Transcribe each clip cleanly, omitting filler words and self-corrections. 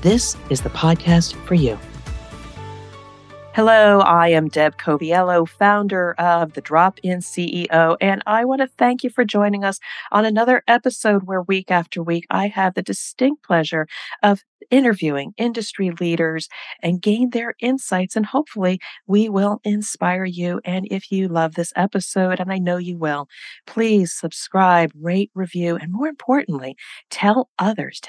this is the podcast for you. Hello, I am Deb Coviello, founder of The Drop-In CEO, and I want to thank you for joining us on another episode where week after week, I have the distinct pleasure of interviewing industry leaders and gain their insights. And hopefully we will inspire you. And if you love this episode, and I know you will, please subscribe, rate, review, and more importantly, tell others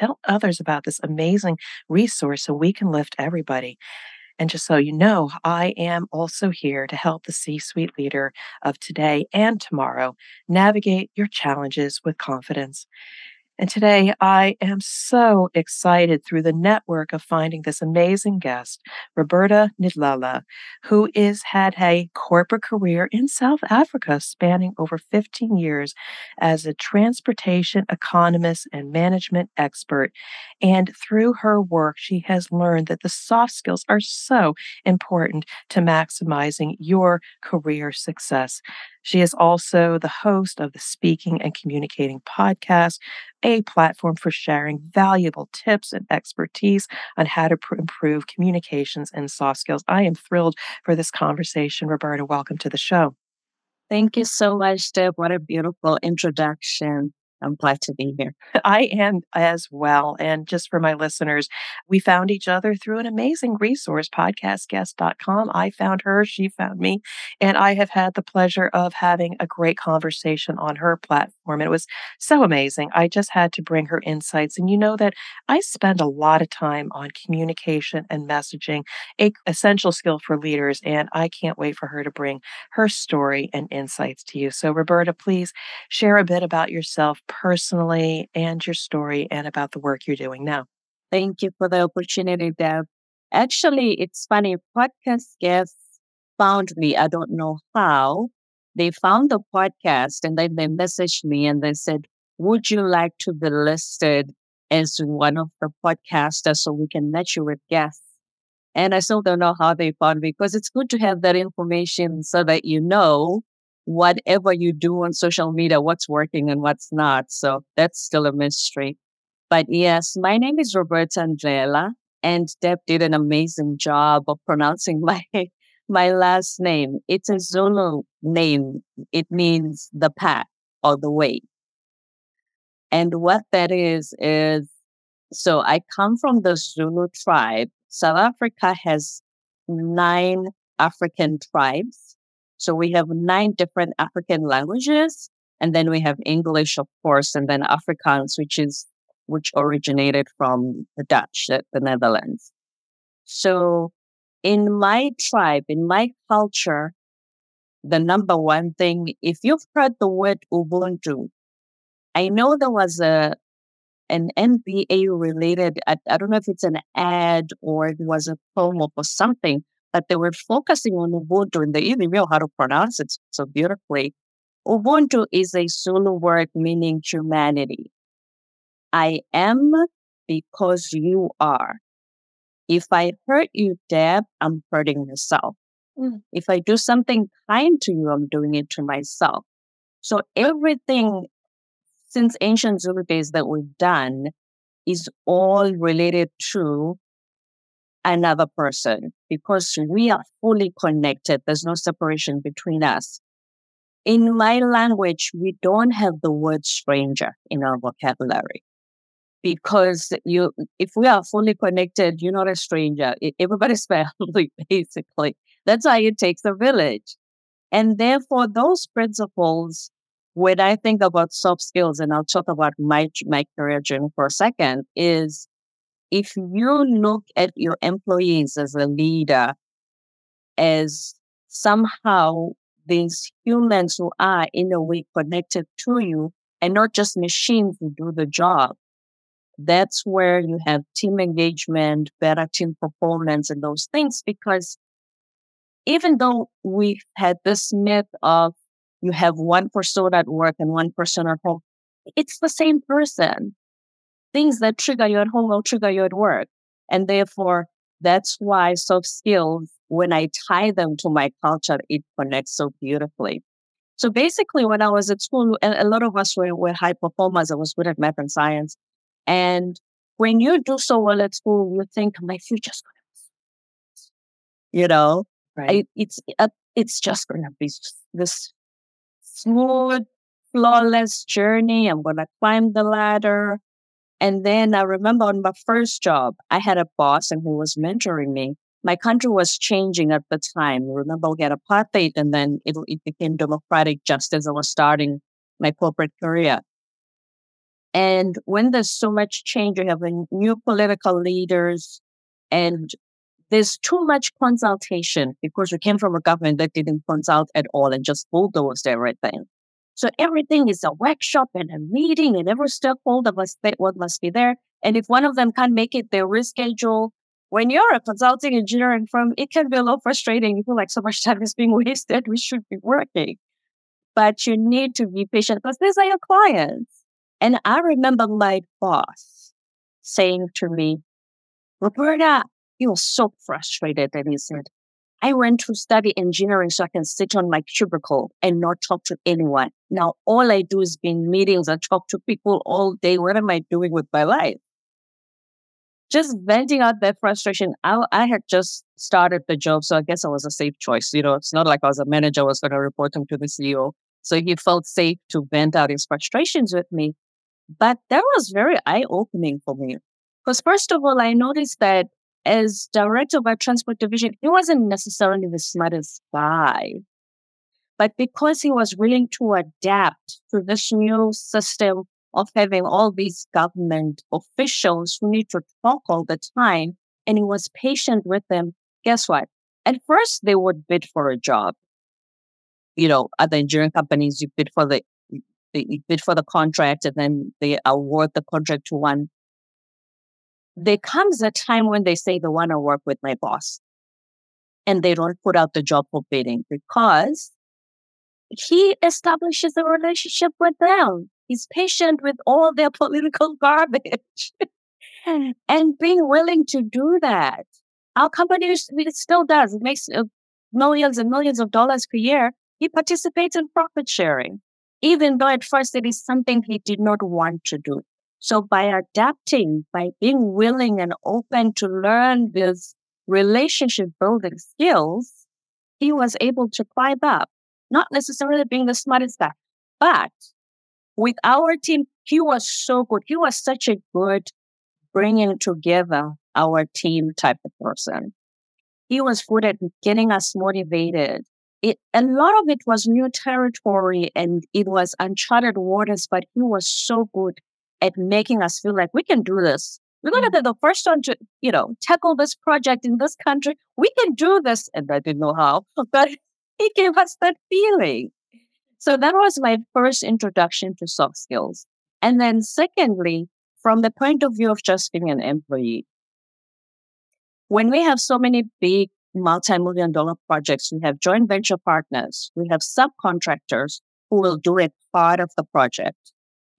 about this amazing resource so we can lift everybody. And just so you know, I am also here to help the C-suite leader of today and tomorrow navigate your challenges with confidence. And today, I am so excited through the network of finding this amazing guest, Roberta Ndlela, who had a corporate career in South Africa spanning over 15 years as a transportation economist and management expert. And through her work, she has learned that the soft skills are so important to maximizing your career success. She is also the host of the Speaking and Communicating Podcast, a platform for sharing valuable tips and expertise on how to improve communications and soft skills. I am thrilled for this conversation. Roberta, welcome to the show. Thank you so much, Deb. What a beautiful introduction. I'm glad to be here. I am as well. And just for my listeners, we found each other through an amazing resource, podcastguest.com. I found her, she found me, and I have had the pleasure of having a great conversation on her platform. It was so amazing. I just had to bring her insights. And you know that I spend a lot of time on communication and messaging, an essential skill for leaders. And I can't wait for her to bring her story and insights to you. So Roberta, please share a bit about yourself personally and your story and about the work you're doing now. Thank you for the opportunity, Deb. Actually, it's funny. Podcast guests found me. I don't know how. They found the podcast and then they messaged me and they said, would you like to be listed as one of the podcasters so we can match you with guests? And I still don't know how they found me because it's good to have that information so that you know whatever you do on social media, what's working and what's not. So that's still a mystery. But yes, my name is Roberta Ndlela, and Deb did an amazing job of pronouncing my last name. It's a Zulu name. It means the path or the way. And what that is so I come from the Zulu tribe. South Africa has 9 African tribes. So we have 9 different African languages, and then we have English, of course, and then Afrikaans, which originated from the Dutch, the Netherlands. So in my tribe, in my culture, the number one thing, if you've heard the word Ubuntu, I know there was an NBA related, I don't know if it's an ad or it was a promo or something, but they were focusing on Ubuntu and they even know how to pronounce it so beautifully. Ubuntu is a Zulu word meaning humanity. I am because you are. If I hurt you, Deb, I'm hurting yourself. If I do something kind to you, I'm doing it to myself. So everything since ancient Zulu days that we've done is all related to another person, because we are fully connected. There's no separation between us. In my language, we don't have the word stranger in our vocabulary, because if we are fully connected, you're not a stranger. Everybody's family, basically. That's why it takes a village. And therefore, those principles, when I think about soft skills, and I'll talk about my career journey for a second, is if you look at your employees as a leader, as somehow these humans who are in a way connected to you and not just machines who do the job, That's where you have team engagement, better team performance, and those things. Because even though we've had this myth of you have one person at work and one person at home, it's the same person. Things that trigger you at home will trigger you at work. And therefore, that's why soft skills, when I tie them to my culture, it connects so beautifully. So basically, when I was at school, a lot of us were high performers. I was good at math and science. And when you do so well at school, you think, my future's going to be, right. It's just going to be this smooth, flawless journey. I'm going to climb the ladder. And then I remember on my first job, I had a boss and who was mentoring me. My country was changing at the time. Remember, we had apartheid, and then it became democratic just as I was starting my corporate career. And when there's so much change, you have new political leaders, and there's too much consultation because we came from a government that didn't consult at all and just bulldozed everything. So everything is a workshop and a meeting, and every stakeholder must be there. And if one of them can't make it, they reschedule. When you're a consulting engineering firm, it can be a little frustrating. You feel like so much time is being wasted. We should be working. But you need to be patient because these are your clients. And I remember my boss saying to me, Roberta, he was so frustrated. And he said, I went to study engineering so I can sit on my cubicle and not talk to anyone. Now, all I do is be in meetings and talk to people all day. What am I doing with my life? Just venting out that frustration. I had just started the job, so I guess I was a safe choice. It's not like I was a manager, I was going to report him to the CEO. So he felt safe to vent out his frustrations with me. But that was very eye-opening for me. Because first of all, I noticed that as director of our transport division, he wasn't necessarily the smartest guy. But because he was willing to adapt to this new system of having all these government officials who need to talk all the time, and he was patient with them, guess what? At first, they would bid for a job. Other engineering companies, you bid for the contract, and then they award the contract to one. There comes a time when they say they want to work with my boss, and they don't put out the job for bidding because he establishes a relationship with them. He's patient with all their political garbage and being willing to do that. Our company still does. It makes millions and millions of dollars per year. He participates in profit sharing, even though at first it is something he did not want to do. So by adapting, by being willing and open to learn these relationship building skills, he was able to climb up, not necessarily being the smartest guy, but with our team, he was so good. He was such a good bringing together our team type of person. He was good at getting us motivated. A lot of it was new territory and it was uncharted waters, but he was so good at making us feel like we can do this. We're going to be the first one to, tackle this project in this country. We can do this. And I didn't know how, but he gave us that feeling. So that was my first introduction to soft skills. And then secondly, from the point of view of just being an employee, when we have so many big multi-million-dollar projects, we have joint venture partners, we have subcontractors who will do a part of the project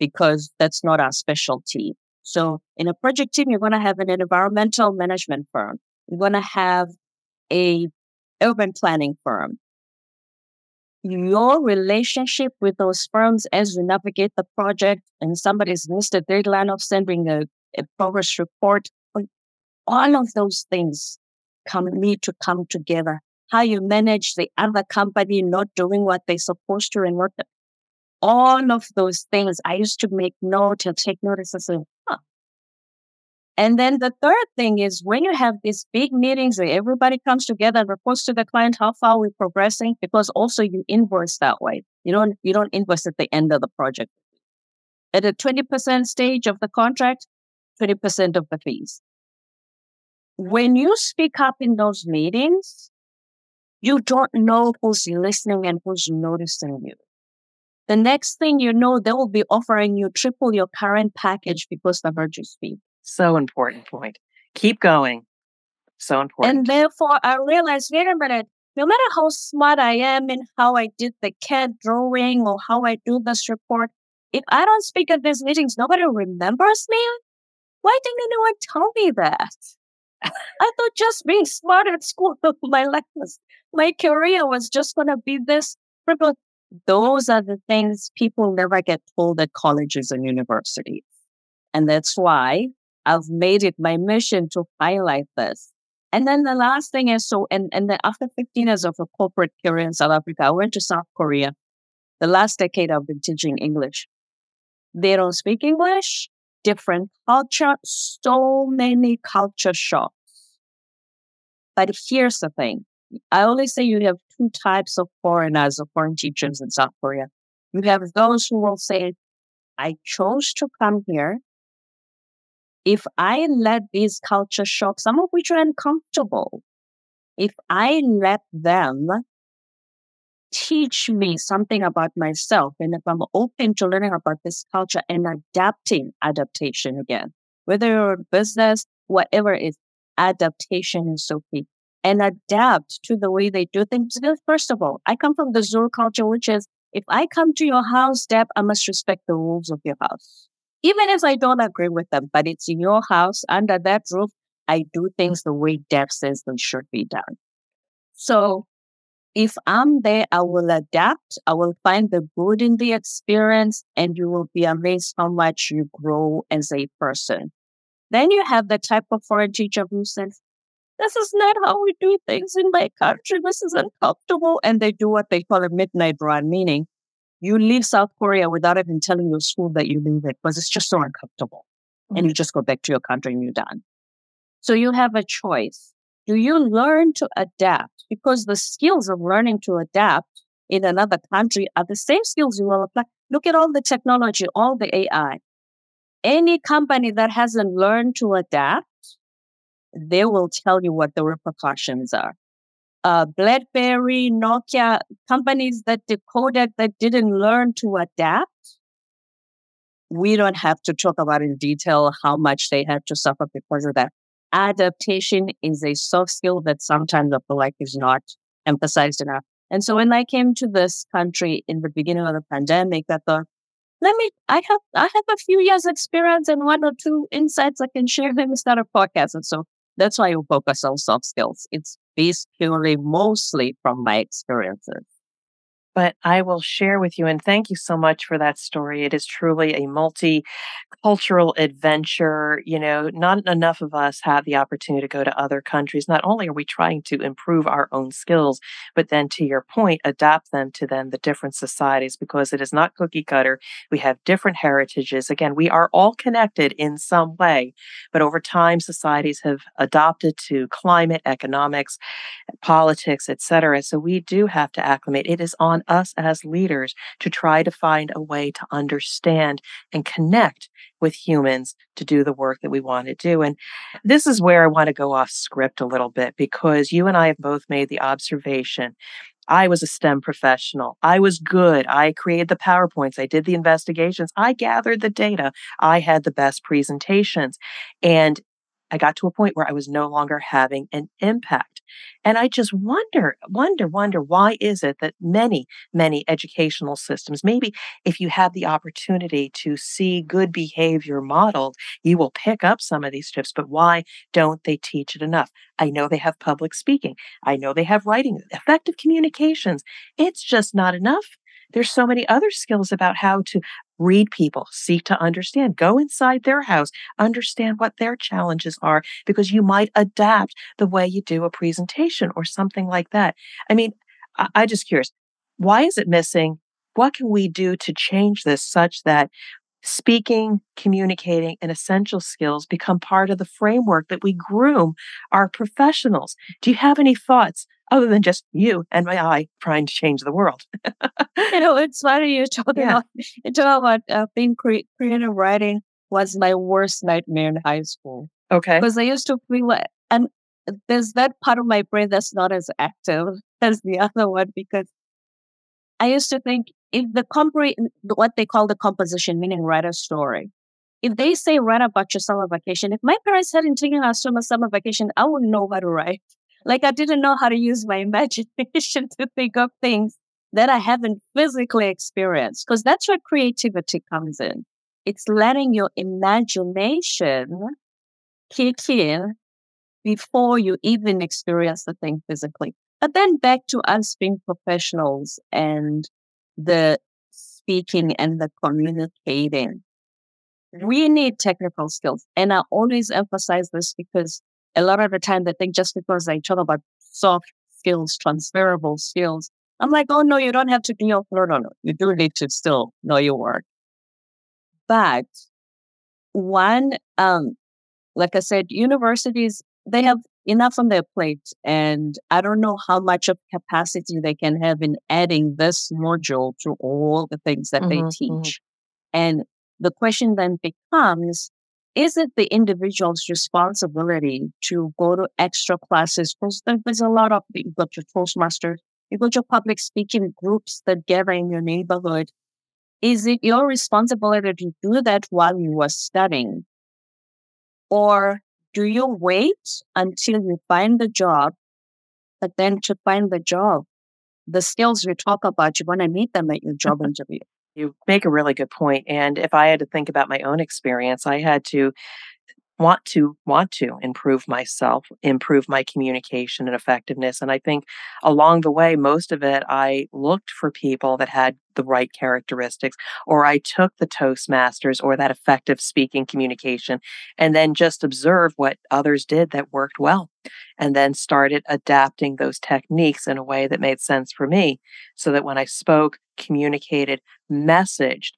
because that's not our specialty. So in a project team, you're going to have an environmental management firm. You're going to have a urban planning firm. Your relationship with those firms as you navigate the project and somebody's missed a deadline of sending a progress report, all of those things need to come together. How you manage the other company not doing what they're supposed to and what all of those things. I used to make note and take notice and say, huh. And then the third thing is when you have these big meetings where everybody comes together and reports to the client how far we're progressing, because also you invoice that way. You don't invoice at the end of the project. At a 20% stage of the contract, 20% of the fees. When you speak up in those meetings, you don't know who's listening and who's noticing you. The next thing you know, they will be offering you triple your current package because they've heard you speak. So important point. Keep going. So important. And therefore, I realized, wait a minute, no matter how smart I am and how I did the CAD drawing or how I do this report, if I don't speak at these meetings, nobody remembers me. Why didn't anyone tell me that? I thought just being smart at school, my career was just going to be this. Those are the things people never get told at colleges and universities. And that's why I've made it my mission to highlight this. And then the last thing is, then after 15 years of a corporate career in South Africa, I went to South Korea. The last decade I've been teaching English. They don't speak English, different culture, so many culture shocks. But here's the thing. I always say you have two types of foreigners or foreign teachers in South Korea. You have those who will say, I chose to come here. If I let these culture shocks, some of which are uncomfortable, if I let them teach me something about myself, and if I'm open to learning about this culture and adaptation again, whether you're in business, whatever it is, adaptation is so key. And adapt to the way they do things. First of all, I come from the Zulu culture, which is, if I come to your house, Deb, I must respect the rules of your house. Even if I don't agree with them, but it's in your house, under that roof, I do things the way Deb says they should be done. So if I'm there, I will adapt. I will find the good in the experience, and you will be amazed how much you grow as a person. Then you have the type of foreign teacher who says, this is not how we do things in my country. This is uncomfortable. And they do what they call a midnight run, meaning you leave South Korea without even telling your school that you leave it because it's just so uncomfortable. Mm-hmm. And you just go back to your country and you're done. So you have a choice. Do you learn to adapt? Because the skills of learning to adapt in another country are the same skills you will apply. Look at all the technology, all the AI. Any company that hasn't learned to adapt, they will tell you what the repercussions are. Blackberry, Nokia, companies that decoded that didn't learn to adapt. We don't have to talk about in detail how much they had to suffer because of that. Adaptation is a soft skill that sometimes I feel like is not emphasized enough. And so when I came to this country in the beginning of the pandemic, I thought, I have a few years experience and one or two insights I can share. Let me start a podcast. And so that's why you focus on soft skills. It's based purely mostly from my experiences. But I will share with you, and thank you so much for that story. It is truly a multicultural adventure. You know, not enough of us have the opportunity to go to other countries. Not only are we trying to improve our own skills, but then to your point, adapt them to then the different societies because it is not cookie cutter. We have different heritages. Again, we are all connected in some way, but over time, societies have adopted to climate, economics, politics, etc. So we do have to acclimate. It is on us as leaders to try to find a way to understand and connect with humans to do the work that we want to do. And this is where I want to go off script a little bit because you and I have both made the observation. I was a STEM professional. I was good. I created the PowerPoints. I did the investigations. I gathered the data. I had the best presentations. And I got to a point where I was no longer having an impact. And I just wonder, why is it that many, many educational systems, maybe if you have the opportunity to see good behavior modeled, you will pick up some of these tips, but why don't they teach it enough? I know they have public speaking. I know they have writing, effective communications. It's just not enough. There's so many other skills about how to read people, seek to understand, go inside their house, understand what their challenges are, because you might adapt the way you do a presentation or something like that. I mean, I'm just curious, why is it missing? What can we do to change this such that speaking, communicating, and essential skills become part of the framework that we groom our professionals? Do you have any thoughts other than just you and I trying to change the world? It's funny you're talking about being creative writing was my worst nightmare in high school. Okay. Because I used to feel like, and there's that part of my brain that's not as active as the other one because I used to think If what they call the composition, meaning write a story. If they say write about your summer vacation, if my parents hadn't taken us to my summer vacation, I wouldn't know how to write. Like I didn't know how to use my imagination to think of things that I haven't physically experienced, because that's where creativity comes in. It's letting your imagination kick in before you even experience the thing physically. But then back to us being professionals and the speaking and the communicating. We need technical skills. And I always emphasize this because a lot of the time they think just because I talk about soft skills, transferable skills, I'm like, oh, no, you don't have to do your, no. You do need to still know your work. But one, like I said, universities, they have enough on their plate. And I don't know how much of capacity they can have in adding this module to all the things that they teach. And the question then becomes, is it the individual's responsibility to go to extra classes? Because there's a lot of, you've got your Toastmasters, you've got your public speaking groups that gather in your neighborhood. Is it your responsibility to do that while you are studying? Or do you wait until you find the job? But then to find the job, the skills we talk about, you want to meet them at your job interview. You make a really good point. And if I had to think about my own experience, I had to want to improve myself, improve my communication and effectiveness. And I think along the way, most of it, I looked for people that had the right characteristics, or I took the Toastmasters or that effective speaking communication, and then just observed what others did that worked well, and then started adapting those techniques in a way that made sense for me, so that when I spoke, communicated, messaged,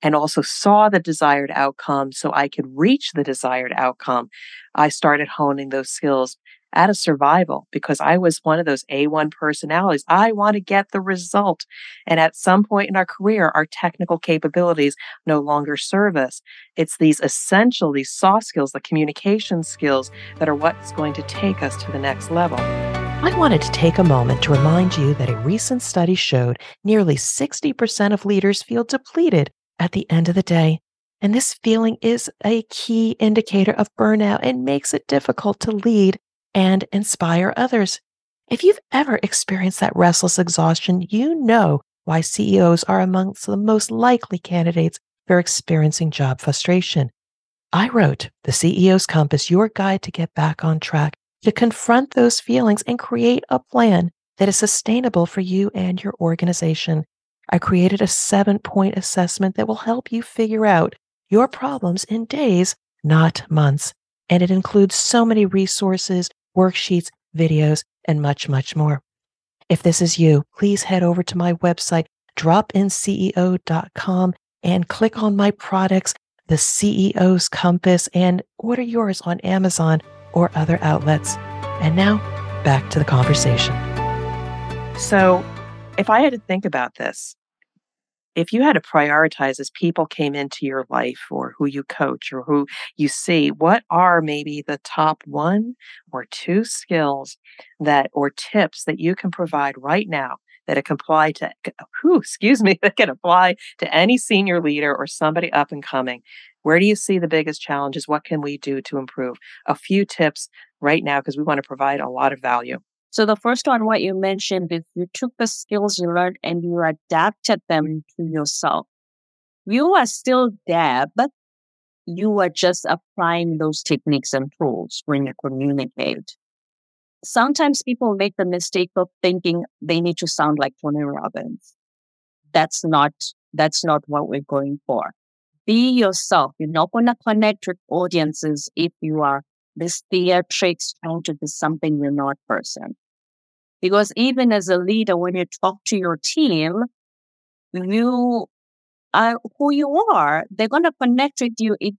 and also saw the desired outcome so I could reach the desired outcome, I started honing those skills out of survival, because I was one of those A1 personalities. I want to get the result. And at some point in our career, our technical capabilities no longer serve us. It's these essential, these soft skills, the communication skills that are what's going to take us to the next level. I wanted to take a moment to remind you that a recent study showed nearly 60% of leaders feel depleted at the end of the day. And this feeling is a key indicator of burnout and makes it difficult to lead and inspire others. If you've ever experienced that restless exhaustion, you know why CEOs are amongst the most likely candidates for experiencing job frustration. I wrote The CEO's Compass, your guide to get back on track, to confront those feelings and create a plan that is sustainable for you and your organization. I created a 7-point assessment that will help you figure out your problems in days, not months. And it includes so many resources, worksheets, videos, and much, much more. If this is you, please head over to my website, dropinceo.com, and click on my products, The CEO's Compass, and order yours on Amazon or other outlets. And now, back to the conversation. So, if I had to think about this, if you had to prioritize as people came into your life, or who you coach or who you see, what are maybe the top 1 or 2 skills that, or tips that you can provide right now that can apply to any senior leader or somebody up and coming? Where do you see the biggest challenges? What can we do to improve? A few tips right now, because we want to provide a lot of value. So the first one, what you mentioned, is you took the skills you learned and you adapted them to yourself. You are still Deb. You are just applying those techniques and tools when you communicate. Sometimes people make the mistake of thinking they need to sound like Tony Robbins. That's not what we're going for. Be yourself. You're not going to connect with audiences if you are this theatrics trying to be something you're not person. Because even as a leader, when you talk to your team, you are who you are. They're going to connect with you if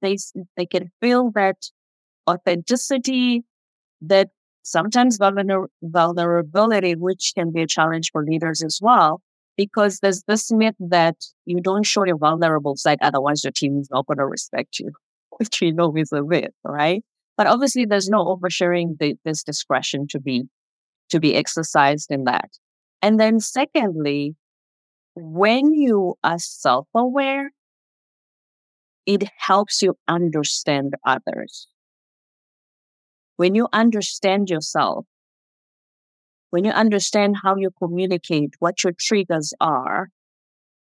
they can feel that authenticity, that sometimes vulnerability, which can be a challenge for leaders as well, because there's this myth that you don't show your vulnerable side, otherwise your team is not going to respect you, which we know is a myth, right? But obviously, there's no oversharing. There's discretion to be exercised in that. And then secondly, when you are self-aware, it helps you understand others. When you understand yourself, when you understand how you communicate, what your triggers are,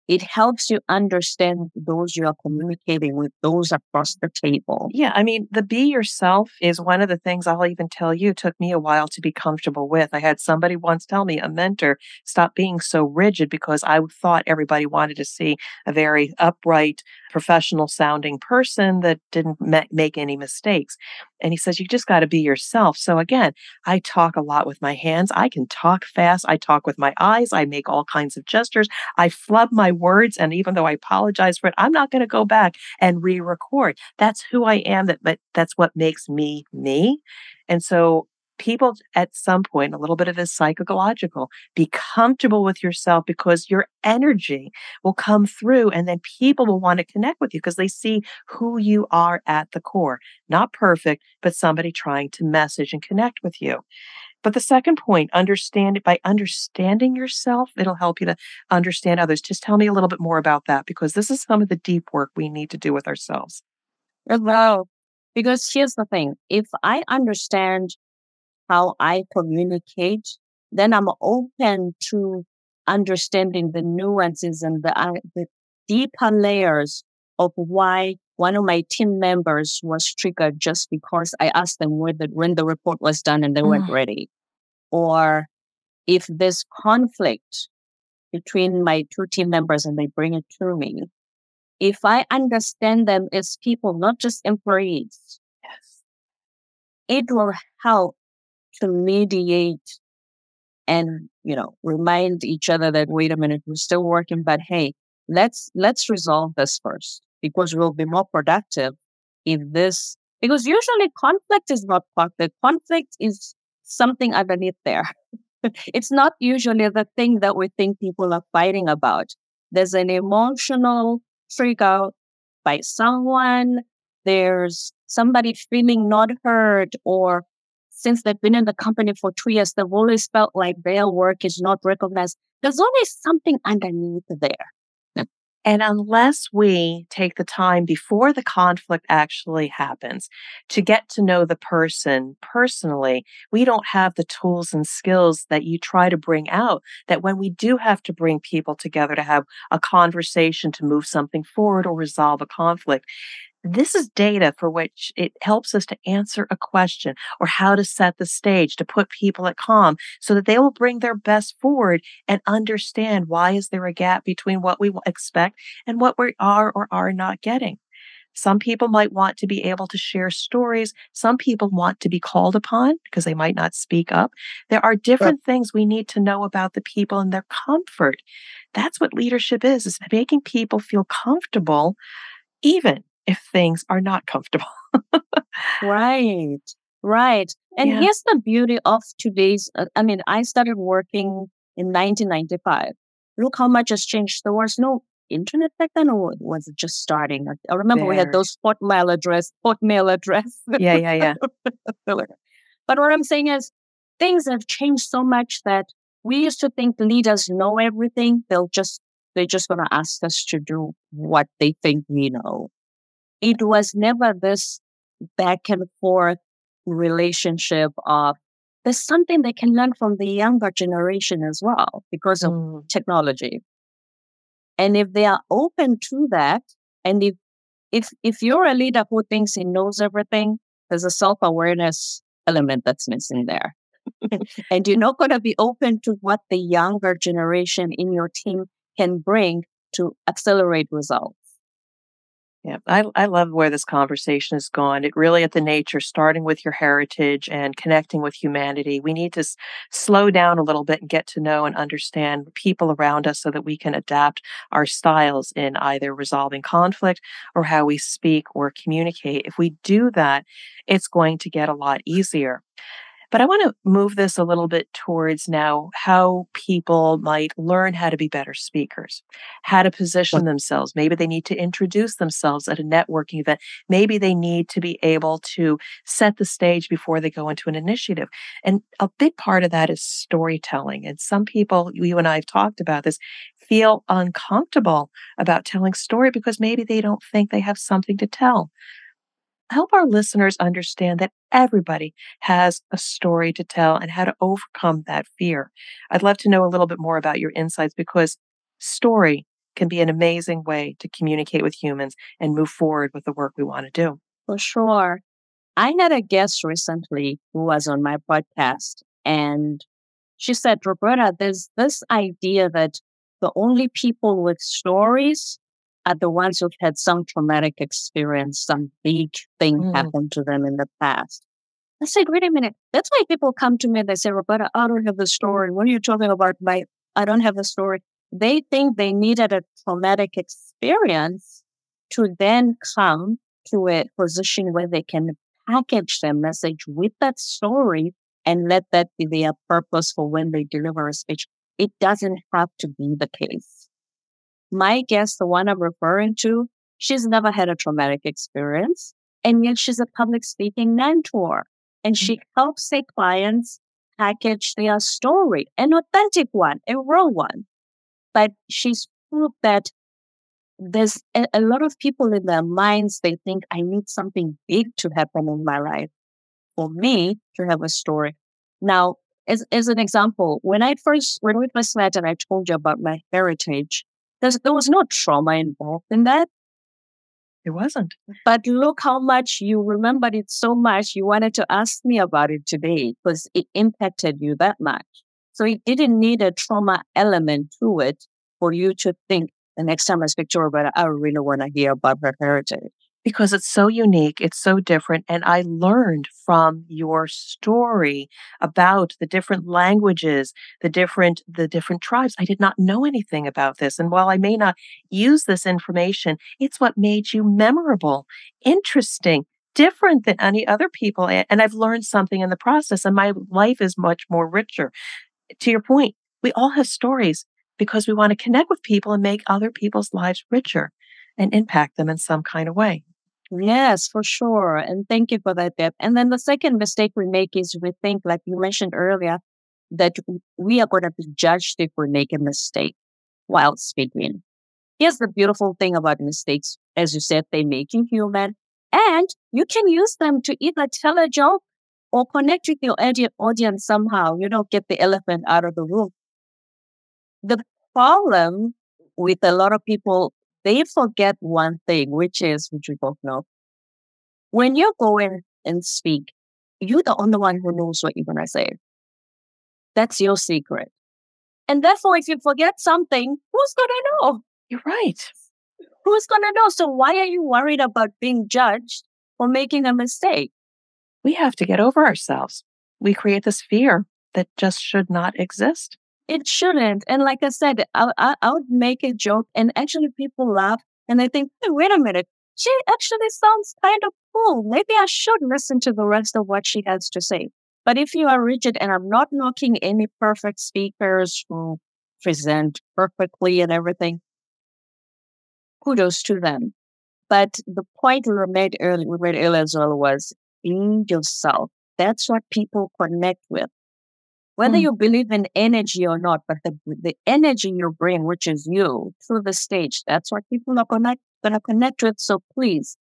it helps you understand those you are communicating with, those across the table. Yeah, I mean, the be yourself is one of the things I'll even tell you took me a while to be comfortable with. I had somebody once tell me, a mentor, stop being so rigid because I thought everybody wanted to see a very upright, professional sounding person that didn't make any mistakes. And he says, you just got to be yourself. So again, I talk a lot with my hands. I can talk fast. I talk with my eyes. I make all kinds of gestures. I flub my words. And even though I apologize for it, I'm not going to go back and re-record. That's who I am. That's what makes me, me. And so people at some point, a little bit of this psychological, be comfortable with yourself because your energy will come through and then people will want to connect with you because they see who you are at the core. Not perfect, but somebody trying to message and connect with you. But the second point, understand it by understanding yourself, it'll help you to understand others. Just tell me a little bit more about that because this is some of the deep work we need to do with ourselves. Well, because here's the thing. If I understand how I communicate, then I'm open to understanding the nuances and the deeper layers of why one of my team members was triggered just because I asked them when the report was done and they weren't ready. Or if there's conflict between my two team members and they bring it to me, if I understand them as people, not just employees, yes, it will help to mediate and, remind each other that, wait a minute, we're still working, but hey, let's resolve this first because we'll be more productive if this, because usually conflict is not conflict. Conflict is something underneath there. It's not usually the thing that we think people are fighting about. There's an emotional trigger by someone. There's somebody feeling not heard, or since they've been in the company for 2 years, they've always felt like their work is not recognized. There's always something underneath there. And unless we take the time before the conflict actually happens to get to know the person personally, we don't have the tools and skills that you try to bring out, that when we do have to bring people together to have a conversation, to move something forward or resolve a conflict. This is data for which it helps us to answer a question or how to set the stage to put people at calm so that they will bring their best forward and understand why is there a gap between what we expect and what we are or are not getting. Some people might want to be able to share stories. Some people want to be called upon because they might not speak up. There are different things we need to know about the people and their comfort. That's what leadership is making people feel comfortable even if things are not comfortable. Right. And Here's the beauty of today's, I started working in 1995. Look how much has changed. There was no internet back then, or was it just starting? I remember we had those hotmail address. Yeah. But what I'm saying is things have changed so much that we used to think leaders know everything. They're just going to ask us to do what they think we know. It was never this back and forth relationship of there's something they can learn from the younger generation as well because of technology. And if they are open to that, and if you're a leader who thinks he knows everything, there's a self-awareness element that's missing there. And you're not going to be open to what the younger generation in your team can bring to accelerate results. Yeah, I love where this conversation has gone. It really at the nature, starting with your heritage and connecting with humanity. We need to slow down a little bit and get to know and understand people around us so that we can adapt our styles in either resolving conflict or how we speak or communicate. If we do that, it's going to get a lot easier. But I want to move this a little bit towards now how people might learn how to be better speakers, how to position themselves. Maybe they need to introduce themselves at a networking event. Maybe they need to be able to set the stage before they go into an initiative. And a big part of that is storytelling. And some people, you and I have talked about this, feel uncomfortable about telling story because maybe they don't think they have something to tell. Help our listeners understand that everybody has a story to tell and how to overcome that fear. I'd love to know a little bit more about your insights because story can be an amazing way to communicate with humans and move forward with the work we want to do. For sure. I had a guest recently who was on my podcast, and she said, Roberta, there's this idea that the only people with stories are the ones who've had some traumatic experience, some big thing happened to them in the past. I said, wait a minute. That's why people come to me and they say, Roberta, I don't have a story. What are you talking about? I don't have a story. They think they needed a traumatic experience to then come to a position where they can package their message with that story and let that be their purpose for when they deliver a speech. It doesn't have to be the case. My guest, the one I'm referring to, she's never had a traumatic experience, and yet she's a public speaking mentor, and she helps her clients package their story, an authentic one, a real one. But she's proved that there's a lot of people in their minds, they think I need something big to happen in my life for me to have a story. Now, as an example, when we first met and I told you about my heritage, there was no trauma involved in that. It wasn't. But look how much you remembered it so much, you wanted to ask me about it today because it impacted you that much. So it didn't need a trauma element to it for you to think, the next time I speak to her about it, I really want to hear about her heritage. Because it's so unique, it's so different. And I learned from your story about the different languages, the different tribes. I did not know anything about this. And while I may not use this information, it's what made you memorable, interesting, different than any other people. And I've learned something in the process, and my life is much more richer. To your point, we all have stories because we want to connect with people and make other people's lives richer and impact them in some kind of way. Yes, for sure. And thank you for that, Deb. And then the second mistake we make is we think, like you mentioned earlier, that we are going to be judged if we make a mistake while speaking. Here's the beautiful thing about mistakes. As you said, they make you human, and you can use them to either tell a joke or connect with your audience somehow. You don't get the elephant out of the room. The problem with a lot of people, they forget one thing, which we both know. When you go in and speak, you're the only one who knows what you're going to say. That's your secret. And therefore, if you forget something, who's going to know? You're right. Who's going to know? So why are you worried about being judged or making a mistake? We have to get over ourselves. We create this fear that just should not exist. It shouldn't. And like I said, I would make a joke and actually people laugh and they think, hey, wait a minute, she actually sounds kind of cool. Maybe I should listen to the rest of what she has to say. But if you are rigid, and I'm not knocking any perfect speakers who present perfectly and everything, kudos to them. But the point we made earlier as well was, being yourself. That's what people connect with. Whether you believe in energy or not, but the energy you bring, which is you, through the stage, that's what people are going to connect with. So please,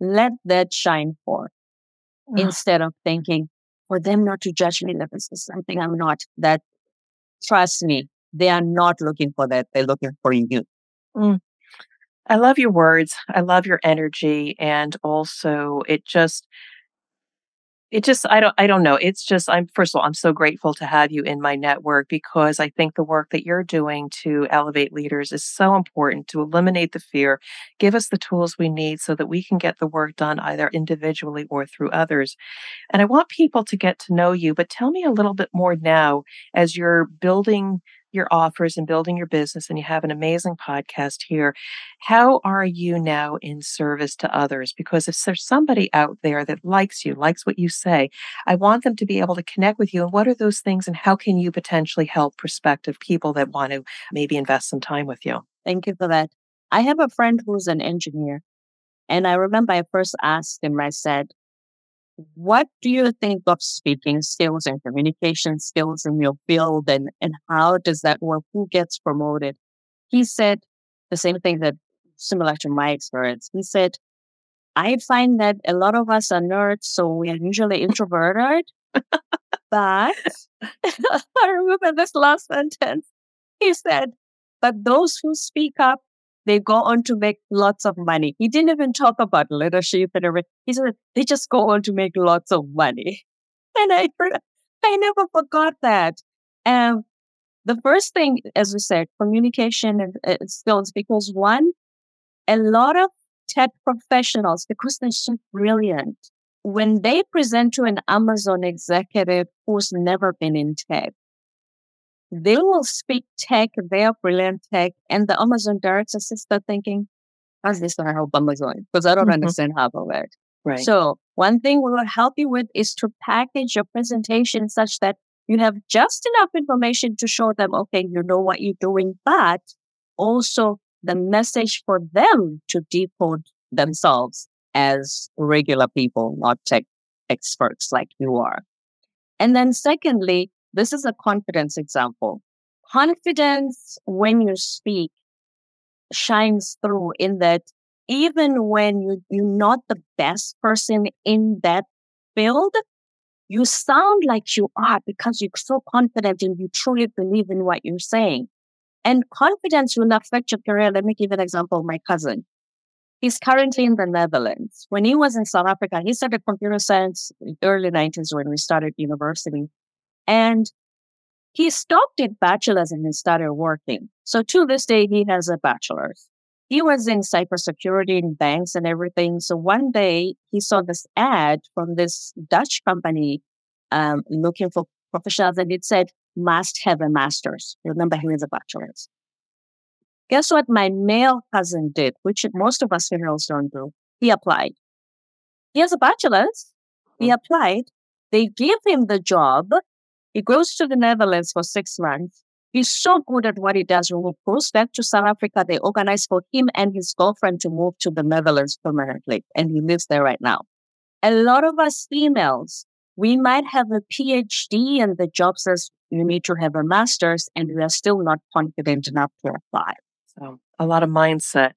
let that shine forth instead of thinking, for them not to judge me, that this is something I'm not. That, trust me, they are not looking for that. They're looking for you. I love your words. I love your energy. And also, I don't know. First of all, I'm so grateful to have you in my network because I think the work that you're doing to elevate leaders is so important to eliminate the fear, give us the tools we need so that we can get the work done either individually or through others. And I want people to get to know you, but tell me a little bit more now as you're building your offers and building your business, and you have an amazing podcast here. How are you now in service to others? Because if there's somebody out there that likes you, likes what you say, I want them to be able to connect with you. And what are those things, and how can you potentially help prospective people that want to maybe invest some time with you? Thank you for that. I have a friend who's an engineer, and I remember I first asked him, I said, what do you think of speaking skills and communication skills in your field, and how does that work? Who gets promoted? He said the same thing that similar to my experience. He said, I find that a lot of us are nerds, so we are usually introverted. But I remember this last sentence. He said, but those who speak up, they go on to make lots of money. He didn't even talk about leadership and everything. He said, they just go on to make lots of money. And I never forgot that. The first thing, as we said, communication skills, because one, a lot of tech professionals, because they're so brilliant, when they present to an Amazon executive who's never been in tech, they will speak tech, they are brilliant tech, and the Amazon director sits there thinking, how's this going to help Amazon? Because I don't understand half of it. Right. So one thing we will help you with is to package your presentation such that you have just enough information to show them, okay, you know what you're doing, but also the message for them to decode themselves as regular people, not tech experts like you are. And then secondly, this is a confidence example. Confidence, when you speak, shines through in that even when you're not the best person in that field, you sound like you are because you're so confident and you truly believe in what you're saying. And confidence will affect your career. Let me give an example of my cousin. He's currently in the Netherlands. When he was in South Africa, he studied computer science in the early 90s when we started university. And he stopped at bachelor's and he started working. So to this day, he has a bachelor's. He was in cybersecurity and banks and everything. So one day he saw this ad from this Dutch company looking for professionals, and it said, must have a master's. Remember, he was a bachelor's. Guess what my male cousin did, which most of us females don't do? He applied. He has a bachelor's. He applied. They give him the job. He goes to the Netherlands for 6 months. He's so good at what he does. When he goes back to South Africa, they organize for him and his girlfriend to move to the Netherlands permanently. And he lives there right now. A lot of us females, we might have a PhD and the job says you need to have a master's, and we are still not confident enough to apply. So a lot of mindset,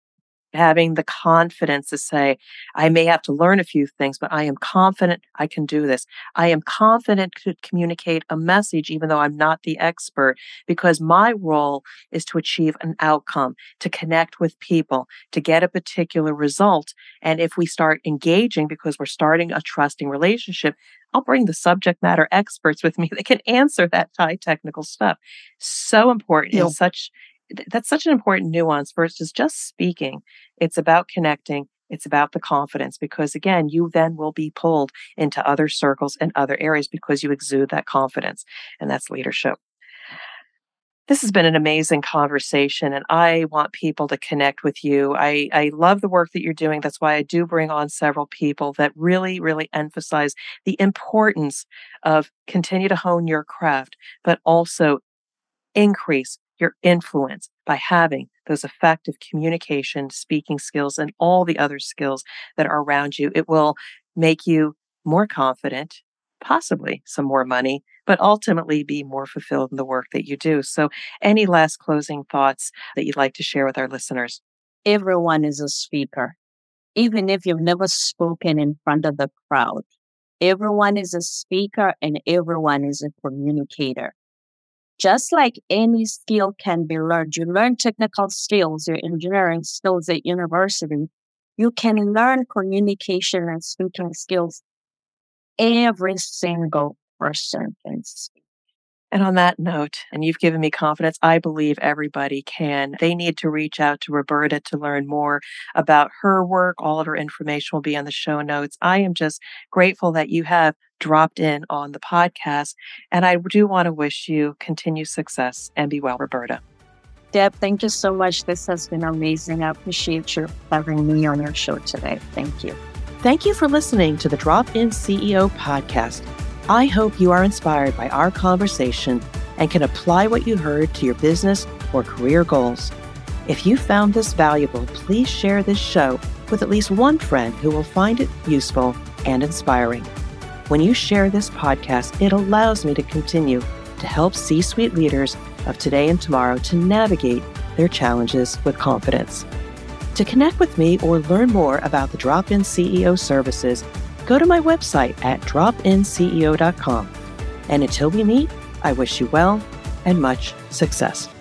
having the confidence to say, I may have to learn a few things, but I am confident I can do this. I am confident to communicate a message, even though I'm not the expert, because my role is to achieve an outcome, to connect with people, to get a particular result. And if we start engaging, because we're starting a trusting relationship, I'll bring the subject matter experts with me that can answer that high technical stuff. So important. Yep. That's such an important nuance versus just speaking. It's about connecting. It's about the confidence, because again, you then will be pulled into other circles and other areas because you exude that confidence, and that's leadership. This has been an amazing conversation, and I want people to connect with you. I love the work that you're doing. That's why I do bring on several people that really, really emphasize the importance of continue to hone your craft, but also increase your influence by having those effective communication, speaking skills, and all the other skills that are around you. It will make you more confident, possibly some more money, but ultimately be more fulfilled in the work that you do. So any last closing thoughts that you'd like to share with our listeners? Everyone is a speaker. Even if you've never spoken in front of the crowd, everyone is a speaker and everyone is a communicator. Just like any skill can be learned, you learn technical skills, your engineering skills at university, you can learn communication and speaking skills. Every single person can speak. And on that note, and you've given me confidence, I believe everybody can. They need to reach out to Roberta to learn more about her work. All of her information will be on the show notes. I am just grateful that you have dropped in on the podcast. And I do want to wish you continued success and be well, Roberta. Deb, thank you so much. This has been amazing. I appreciate you having me on your show today. Thank you. Thank you for listening to the Drop-In CEO podcast. I hope you are inspired by our conversation and can apply what you heard to your business or career goals. If you found this valuable, please share this show with at least one friend who will find it useful and inspiring. When you share this podcast, it allows me to continue to help C-suite leaders of today and tomorrow to navigate their challenges with confidence. To connect with me or learn more about the Drop-In CEO services, go to my website at dropinceo.com. And until we meet, I wish you well and much success.